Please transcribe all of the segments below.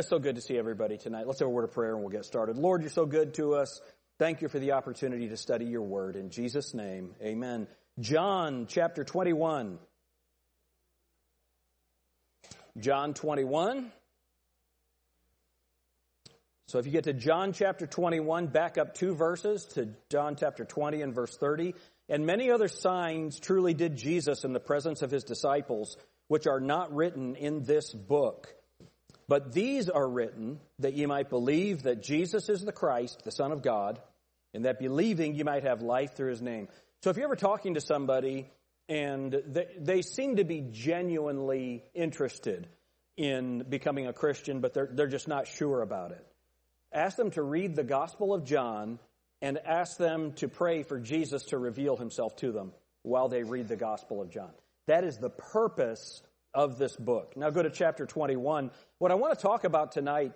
It's so good to see everybody tonight. Let's have a word of prayer and we'll get started. Lord, you're so good to us. Thank you for the opportunity to study your word. In Jesus' name, amen. John chapter 21. John 21. So if you get to John chapter 21, back up two verses to John chapter 20 and verse 30. And many other signs truly did Jesus in the presence of his disciples, which are not written in this book. But these are written that ye might believe that Jesus is the Christ, the Son of God, and that believing you might have life through his name. So if you're ever talking to somebody and they seem to be genuinely interested in becoming a Christian, but they're just not sure about it, ask them to read the Gospel of John and ask them to pray for Jesus to reveal himself to them while they read the Gospel of John. That is the purpose of this book. Now go to chapter 21. What I want to talk about tonight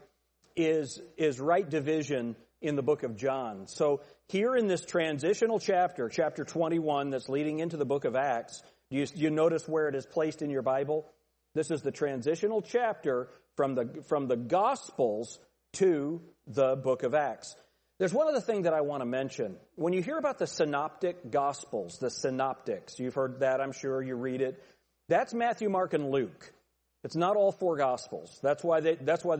is right division in the book of John. So here in this transitional chapter, chapter 21, that's leading into the book of Acts, do you notice where it is placed in your Bible? This is the transitional chapter from the Gospels to the book of Acts. There's one other thing that I want to mention. When you hear about the synoptic gospels, the synoptics, you've heard that, I'm sure, you read it. That's Matthew, Mark, and Luke. It's not all four gospels. That's why they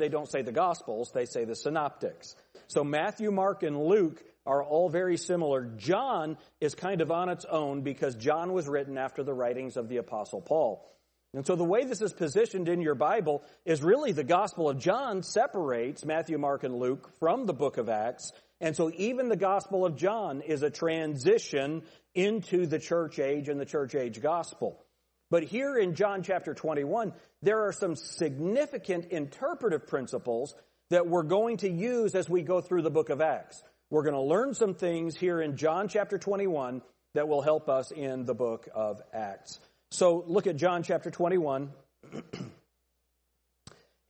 don't say the gospels, they say the synoptics. So Matthew, Mark, and Luke are all very similar. John is kind of on its own because John was written after the writings of the Apostle Paul. And so the way this is positioned in your Bible is really the Gospel of John separates Matthew, Mark, and Luke from the book of Acts. And so even the Gospel of John is a transition into the church age and the church age gospel. But here in John chapter 21, there are some significant interpretive principles that we're going to use as we go through the book of Acts. We're going to learn some things here in John chapter 21 that will help us in the book of Acts. So look at John chapter 21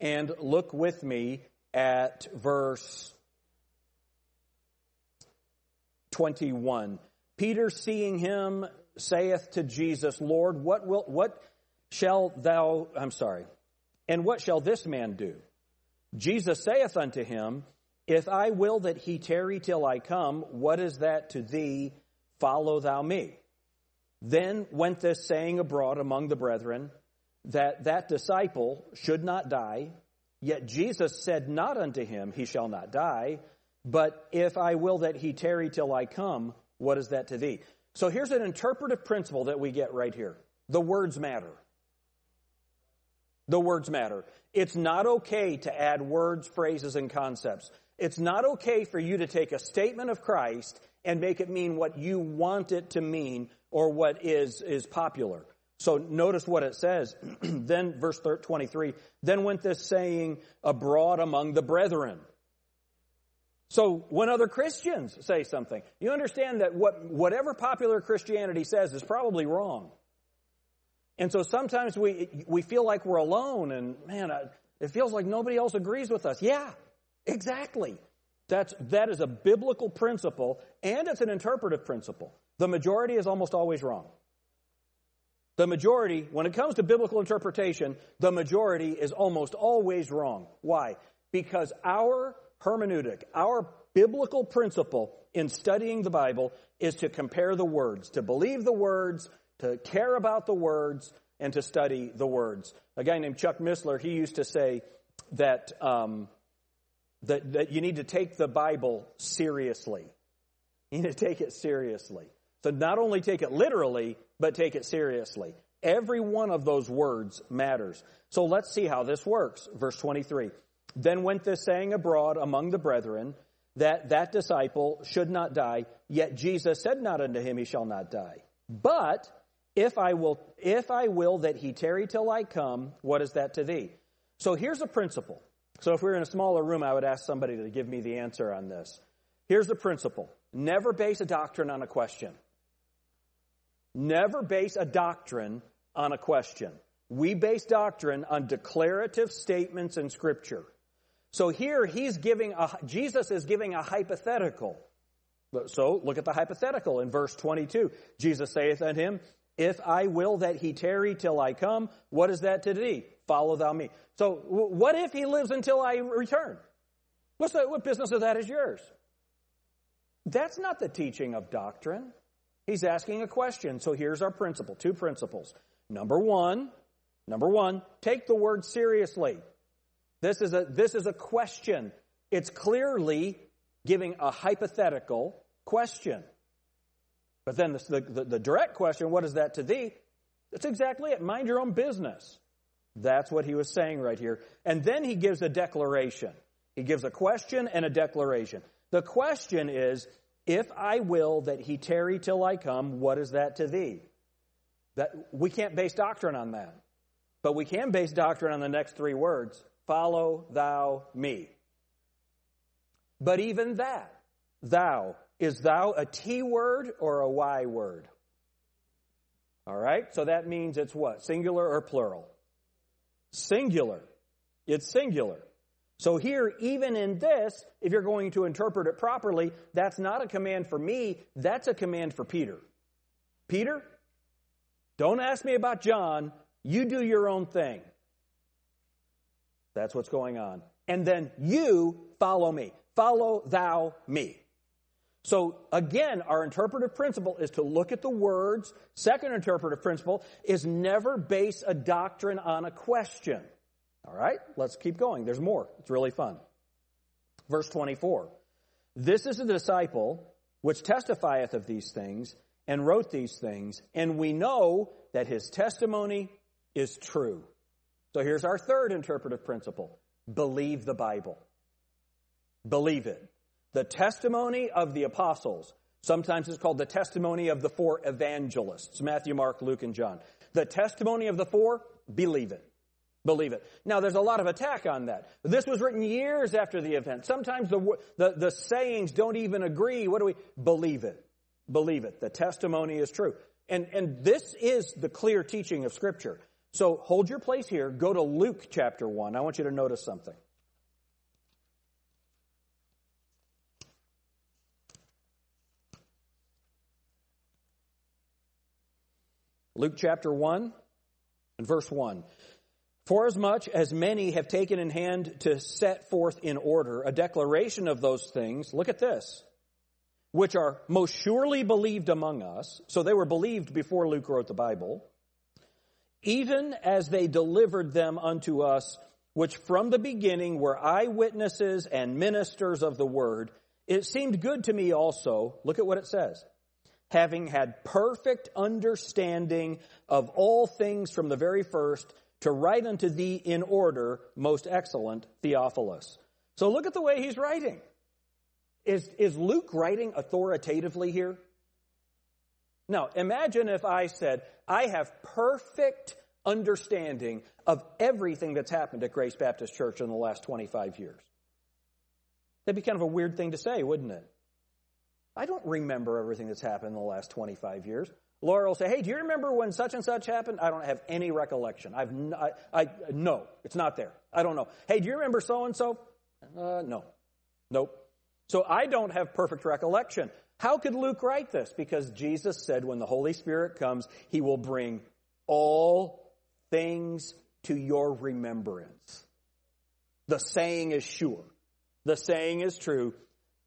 and look with me at verse 21. Peter, seeing him, saith to Jesus, Lord, what shall this man do? Jesus saith unto him, If I will that he tarry till I come, what is that to thee? Follow thou me. Then went this saying abroad among the brethren, that disciple should not die. Yet Jesus said not unto him, He shall not die. But if I will that he tarry till I come, what is that to thee? So here's an interpretive principle that we get right here. The words matter. The words matter. It's not okay to add words, phrases, and concepts. It's not okay for you to take a statement of Christ and make it mean what you want it to mean or what is popular. So notice what it says. Then, verse 23, Then went this saying abroad among the brethren. So when other Christians say something, you understand that whatever popular Christianity says is probably wrong. And so sometimes we feel like we're alone, and man, it feels like nobody else agrees with us. Yeah, exactly. That is a biblical principle, and it's an interpretive principle. The majority is almost always wrong. The majority, when it comes to biblical interpretation, the majority is almost always wrong. Why? Because our hermeneutic, our biblical principle in studying the Bible is to compare the words, to believe the words, to care about the words, and to study the words. A guy named Chuck Missler, he used to say that you need to take the Bible seriously. You need to take it seriously. So not only take it literally, but take it seriously. Every one of those words matters. So let's see how this works. Verse 23. Then went this saying abroad among the brethren, that disciple should not die, yet Jesus said not unto him, He shall not die. But if I will that he tarry till I come, what is that to thee? So here's a principle. So if we were in a smaller room, I would ask somebody to give me the answer on this. Here's the principle. Never base a doctrine on a question. Never base a doctrine on a question. We base doctrine on declarative statements in Scripture. So here Jesus is giving a hypothetical. So look at the hypothetical in verse 22. Jesus saith unto him, If I will that he tarry till I come, what is that to thee? follow thou me. So what if he lives until I return? What business of that is yours? That's not the teaching of doctrine. He's asking a question. So here's our principle, two principles. Number one, take the word seriously. This is a question. It's clearly giving a hypothetical question. But then the direct question, what is that to thee? That's exactly it. Mind your own business. That's what he was saying right here. And then he gives a declaration. He gives a question and a declaration. The question is, if I will that he tarry till I come, what is that to thee? That we can't base doctrine on that. But we can base doctrine on the next three words, follow thou me. But even that, thou, is thou a T word or a Y word? All right, so that means it's what? Singular or plural? Singular. It's singular. So here, even in this, if you're going to interpret it properly, that's not a command for me, that's a command for Peter. Peter, don't ask me about John, you do your own thing. That's what's going on. And then you follow me. Follow thou me. So again, our interpretive principle is to look at the words. Second interpretive principle is never base a doctrine on a question. All right, let's keep going. There's more. It's really fun. Verse 24. This is a disciple which testifieth of these things and wrote these things, and we know that his testimony is true. So here's our third interpretive principle. Believe the Bible. Believe it. The testimony of the apostles. Sometimes it's called the testimony of the four evangelists. Matthew, Mark, Luke, and John. The testimony of the four, believe it. Believe it. Now, there's a lot of attack on that. This was written years after the event. Sometimes the sayings don't even agree. What do we? Believe it. Believe it. The testimony is true. And this is the clear teaching of Scripture. So hold your place here. Go to Luke chapter 1. I want you to notice something. Luke chapter 1 and verse 1. Forasmuch as many have taken in hand to set forth in order a declaration of those things, look at this, which are most surely believed among us, so they were believed before Luke wrote the Bible, even as they delivered them unto us, which from the beginning were eyewitnesses and ministers of the word, it seemed good to me also, look at what it says, having had perfect understanding of all things from the very first, to write unto thee in order, most excellent Theophilus. So look at the way he's writing. Is Luke writing authoritatively here? Now, imagine if I said, I have perfect understanding of everything that's happened at Grace Baptist Church in the last 25 years. That'd be kind of a weird thing to say, wouldn't it? I don't remember everything that's happened in the last 25 years. Laurel will say, hey, do you remember when such and such happened? I don't have any recollection. No, it's not there. I don't know. Hey, do you remember so-and-so? No. Nope. So I don't have perfect recollection. How could Luke write this? Because Jesus said when the Holy Spirit comes, he will bring all things to your remembrance. The saying is sure. The saying is true.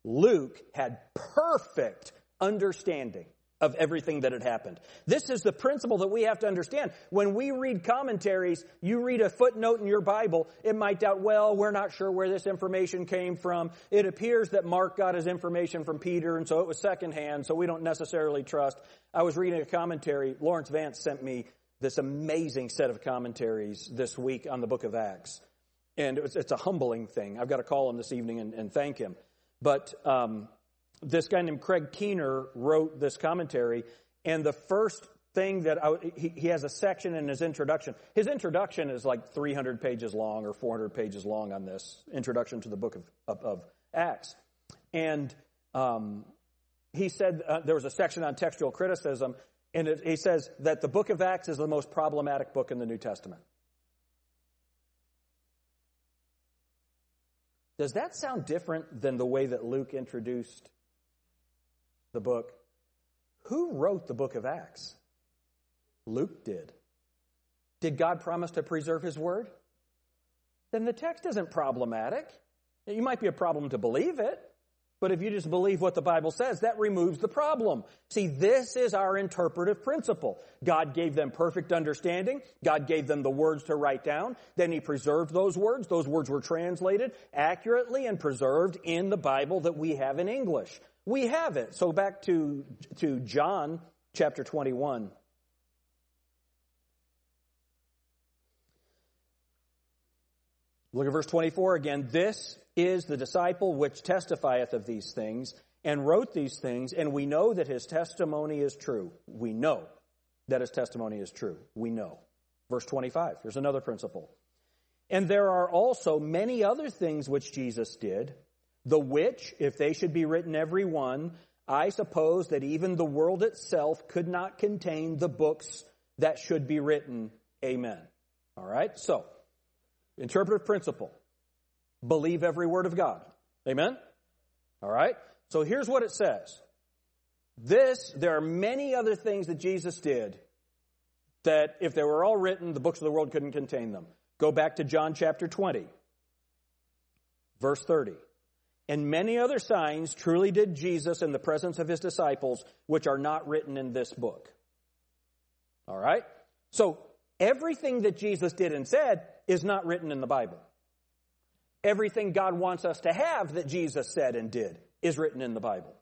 Luke had perfect understanding of everything that had happened. This is the principle that we have to understand. When we read commentaries, you read a footnote in your Bible, it might doubt, well, we're not sure where this information came from. It appears that Mark got his information from Peter, and so it was secondhand, so we don't necessarily trust. I was reading a commentary. Lawrence Vance sent me this amazing set of commentaries this week on the book of Acts. And it's a humbling thing. I've got to call him this evening and thank him. But this guy named Craig Keener wrote this commentary, and the first thing that he has a section in his introduction. His introduction is like 300 pages long or 400 pages long on this introduction to the book of Acts. And he said there was a section on textual criticism, and he says that the book of Acts is the most problematic book in the New Testament. Does that sound different than the way that Luke introduced the book? Who wrote the book of Acts? Luke did. Did God promise to preserve his word? Then the text isn't problematic. You might be a problem to believe it, but if you just believe what the Bible says, that removes the problem. See, this is our interpretive principle. God gave them perfect understanding. God gave them the words to write down. Then he preserved those words. Those words were translated accurately and preserved in the Bible that we have in English. We have it. So back to John chapter 21. Look at verse 24 again. This is the disciple which testifieth of these things and wrote these things, and we know that his testimony is true. We know that his testimony is true. We know. Verse 25, here's another principle. And there are also many other things which Jesus did, the which, if they should be written every one, I suppose that even the world itself could not contain the books that should be written. Amen. All right, so interpretive principle. Believe every word of God. Amen? All right? So here's what it says. There are many other things that Jesus did that if they were all written, the books of the world couldn't contain them. Go back to John chapter 20, verse 30. And many other signs truly did Jesus in the presence of his disciples, which are not written in this book. All right? So everything that Jesus did and said is not written in the Bible. Everything God wants us to have that Jesus said and did is written in the Bible.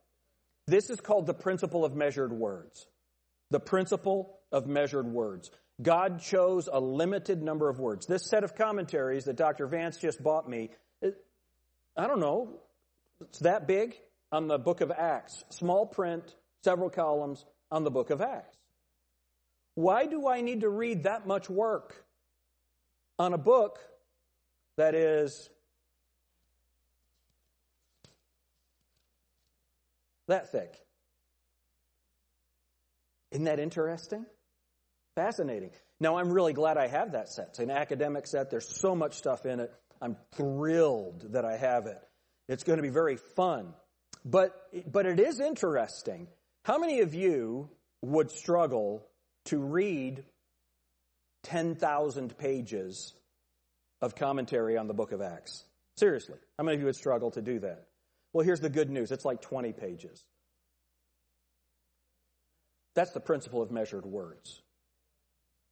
This is called the principle of measured words. The principle of measured words. God chose a limited number of words. This set of commentaries that Dr. Vance just bought me, I don't know, it's that big on the book of Acts. Small print, several columns on the book of Acts. Why do I need to read that much work on a book that is that thick? Isn't that interesting? Fascinating. Now, I'm really glad I have that set. It's an academic set. There's so much stuff in it. I'm thrilled that I have it. It's going to be very fun. But it is interesting. How many of you would struggle to read 10,000 pages of commentary on the book of Acts? Seriously, how many of you would struggle to do that? Well, here's the good news. It's like 20 pages. That's the principle of measured words.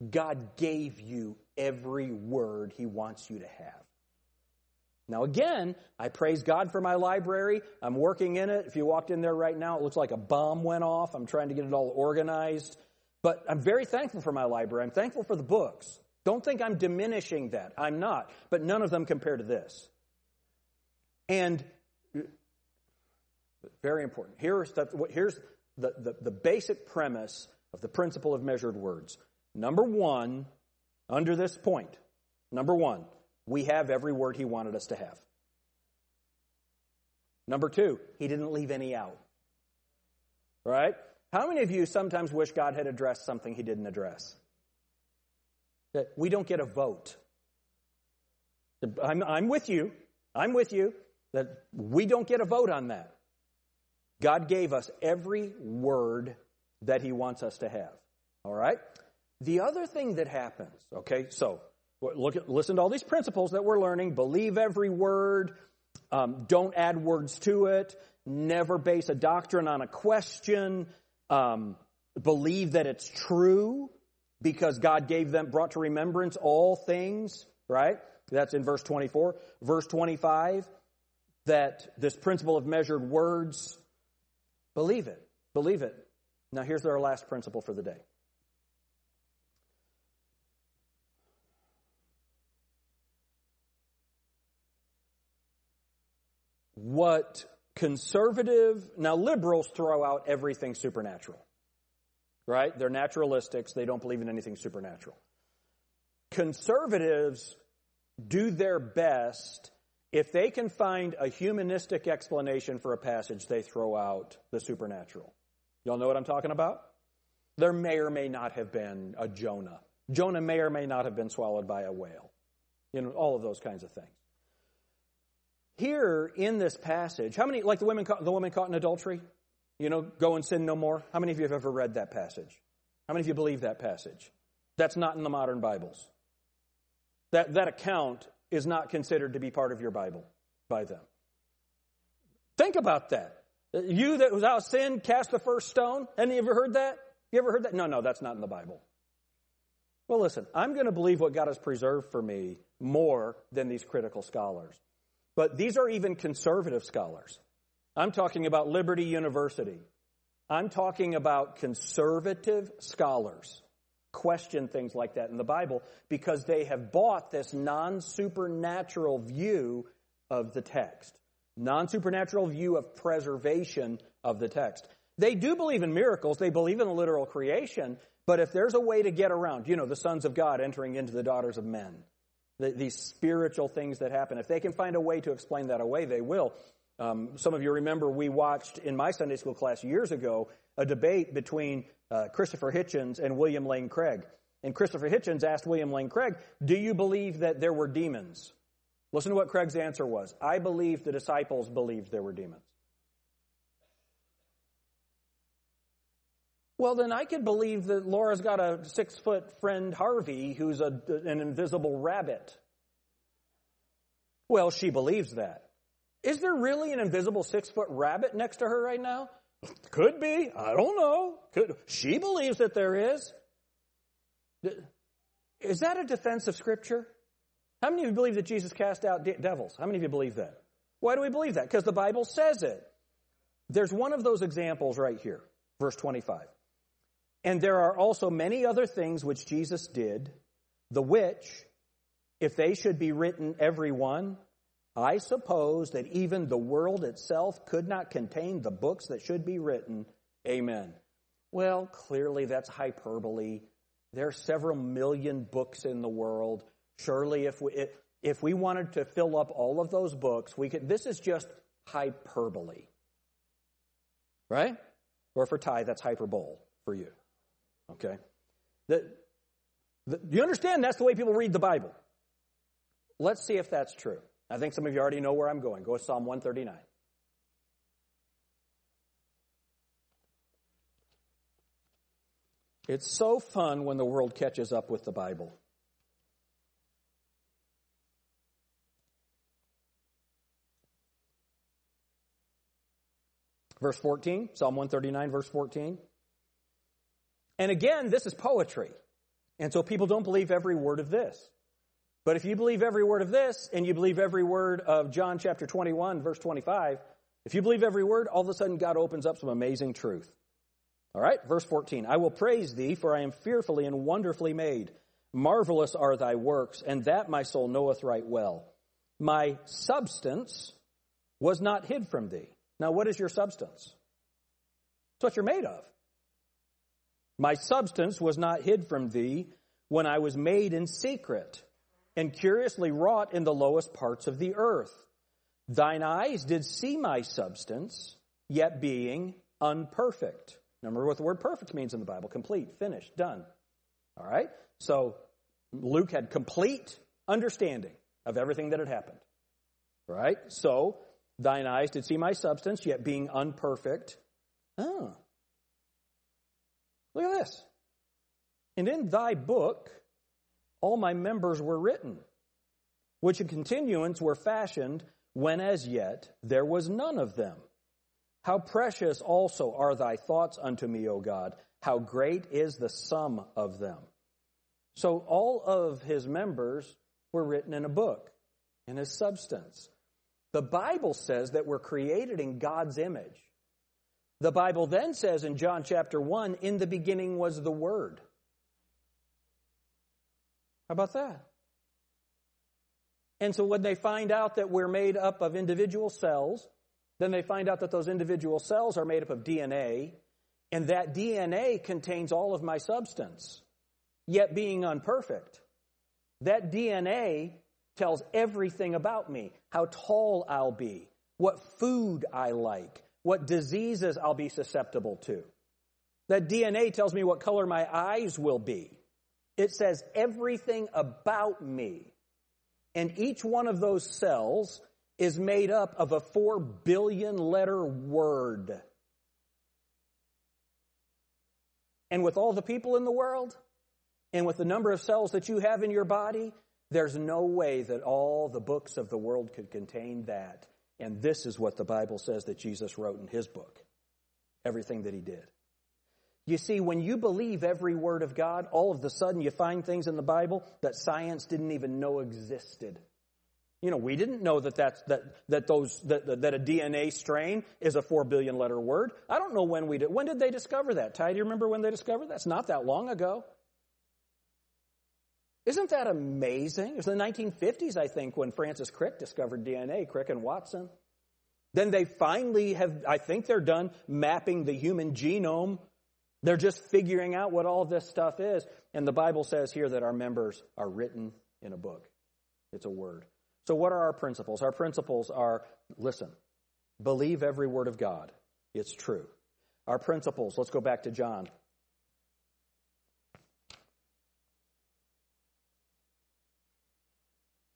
God gave you every word he wants you to have. Now, again, I praise God for my library. I'm working in it. If you walked in there right now, it looks like a bomb went off. I'm trying to get it all organized. But I'm very thankful for my library. I'm thankful for the books. Don't think I'm diminishing that. I'm not. But none of them compare to this. And very important. Here's the basic premise of the principle of measured words. Number one, under this point, number one, we have every word he wanted us to have. Number two, he didn't leave any out. Right? How many of you sometimes wish God had addressed something he didn't address? That we don't get a vote. I'm with you. I'm with you that we don't get a vote on that. God gave us every word that he wants us to have. All right? The other thing that happens, okay, so listen to all these principles that we're learning. Believe every word. Don't add words to it. Never base a doctrine on a question. Believe that it's true, because God gave them, brought to remembrance all things, right? That's in verse 24. Verse 25, that this principle of measured words, believe it. Believe it. Now, here's our last principle for the day. What now liberals throw out everything supernatural. Right? They're naturalistics. They don't believe in anything supernatural. Conservatives do their best. If they can find a humanistic explanation for a passage, they throw out the supernatural. Y'all know what I'm talking about? There may or may not have been a Jonah. Jonah may or may not have been swallowed by a whale. You know, all of those kinds of things. Here in this passage, how many, like the woman caught in adultery? You know, go and sin no more. How many of you have ever read that passage? How many of you believe that passage? That's not in the modern Bibles. That account is not considered to be part of your Bible by them. Think about that. You that without sin, cast the first stone. Any of you ever heard that? You ever heard that? No, that's not in the Bible. Well, listen, I'm going to believe what God has preserved for me more than these critical scholars. But these are even conservative scholars. I'm talking about Liberty University. I'm talking about conservative scholars question things like that in the Bible because they have bought this non-supernatural view of the text, non-supernatural view of preservation of the text. They do believe in miracles. They believe in the literal creation. But if there's a way to get around, the sons of God entering into the daughters of men, these spiritual things that happen, if they can find a way to explain that away, they will. Some of you remember we watched in my Sunday school class years ago a debate between Christopher Hitchens and William Lane Craig. And Christopher Hitchens asked William Lane Craig, do you believe that there were demons? Listen to what Craig's answer was. I believe the disciples believed there were demons. Well, then I could believe that Laura's got a 6-foot friend, Harvey, who's an invisible rabbit. Well, she believes that. Is there really an invisible 6-foot rabbit next to her right now? Could be. I don't know. She believes that there is. Is that a defense of Scripture? How many of you believe that Jesus cast out devils? How many of you believe that? Why do we believe that? Because the Bible says it. There's one of those examples right here, verse 25. And there are also many other things which Jesus did, the which, if they should be written every one, I suppose that even the world itself could not contain the books that should be written. Amen. Well, clearly that's hyperbole. There are several million books in the world. Surely if we wanted to fill up all of those books, we could. This is just hyperbole. Right? Or for Ty, that's hyperbole for you. Okay? You understand that's the way people read the Bible. Let's see if that's true. I think some of you already know where I'm going. Go to Psalm 139. It's so fun when the world catches up with the Bible. Verse 14, Psalm 139, verse 14. And again, this is poetry. And so people don't believe every word of this. But if you believe every word of this, and you believe every word of John chapter 21, verse 25, if you believe every word, all of a sudden God opens up some amazing truth. All right, verse 14. I will praise thee, for I am fearfully and wonderfully made. Marvelous are thy works, and that my soul knoweth right well. My substance was not hid from thee. Now, what is your substance? It's what you're made of. My substance was not hid from thee when I was made in secret, and curiously wrought in the lowest parts of the earth. Thine eyes did see my substance, yet being unperfect. Remember what the word perfect means in the Bible. Complete, finished, done. All right? So Luke had complete understanding of everything that had happened. Right? So thine eyes did see my substance, yet being unperfect. Oh. Look at this. And in thy book all my members were written, which in continuance were fashioned, when as yet there was none of them. How precious also are thy thoughts unto me, O God! How great is the sum of them! So all of his members were written in a book, in his substance. The Bible says that we're created in God's image. The Bible then says in John chapter 1, in the beginning was the Word. How about that? And so when they find out that we're made up of individual cells, then they find out that those individual cells are made up of DNA, and that DNA contains all of my substance, yet being unperfect. That DNA tells everything about me, how tall I'll be, what food I like, what diseases I'll be susceptible to. That DNA tells me what color my eyes will be. It says everything about me. And each one of those cells is made up of a 4 billion letter word. And with all the people in the world, And with the number of cells that you have in your body, there's no way that all the books of the world could contain that. And this is what the Bible says that Jesus wrote in his book. Everything that he did. You see, when you believe every word of God, all of a sudden you find things in the Bible that science didn't even know existed. You know, we didn't know that a DNA strain is a 4 billion letter word. I don't know when we did. When did they discover that? Ty, do you remember when they discovered that? It's not that long ago. Isn't that amazing? It was the 1950s, I think, when Francis Crick discovered DNA, Crick and Watson. Then they finally have, I think they're done mapping the human genome. They're just figuring out what all this stuff is. And the Bible says here that our members are written in a book. It's a word. So what are our principles? Our principles are, listen, believe every word of God. It's true. Our principles, let's go back to John.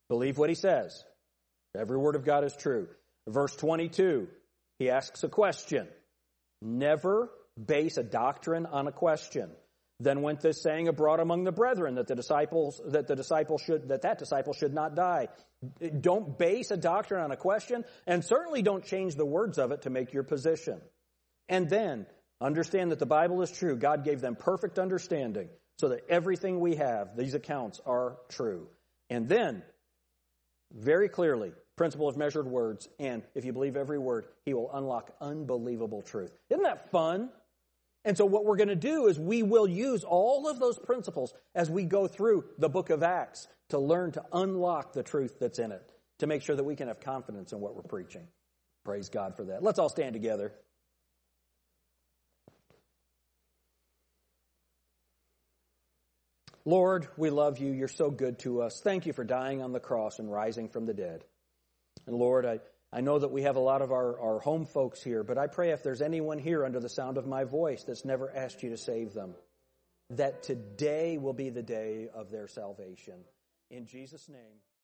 Believe what he says. Every word of God is true. Verse 22, he asks a question. Never base a doctrine on a question. Then went this saying abroad among the brethren that disciple should not die. Don't base a doctrine on a question, and certainly don't change the words of it to make your position. And then understand that the Bible is true. God gave them perfect understanding so that everything we have, these accounts, are true. And then very clearly, principle of measured words, and if you believe every word, he will unlock unbelievable truth. Isn't that fun? And so what we're going to do is we will use all of those principles as we go through the book of Acts to learn to unlock the truth that's in it, to make sure that we can have confidence in what we're preaching. Praise God for that. Let's all stand together. Lord, we love you. You're so good to us. Thank you for dying on the cross and rising from the dead. And Lord, I know that we have a lot of our home folks here, but I pray if there's anyone here under the sound of my voice that's never asked you to save them, that today will be the day of their salvation. In Jesus' name.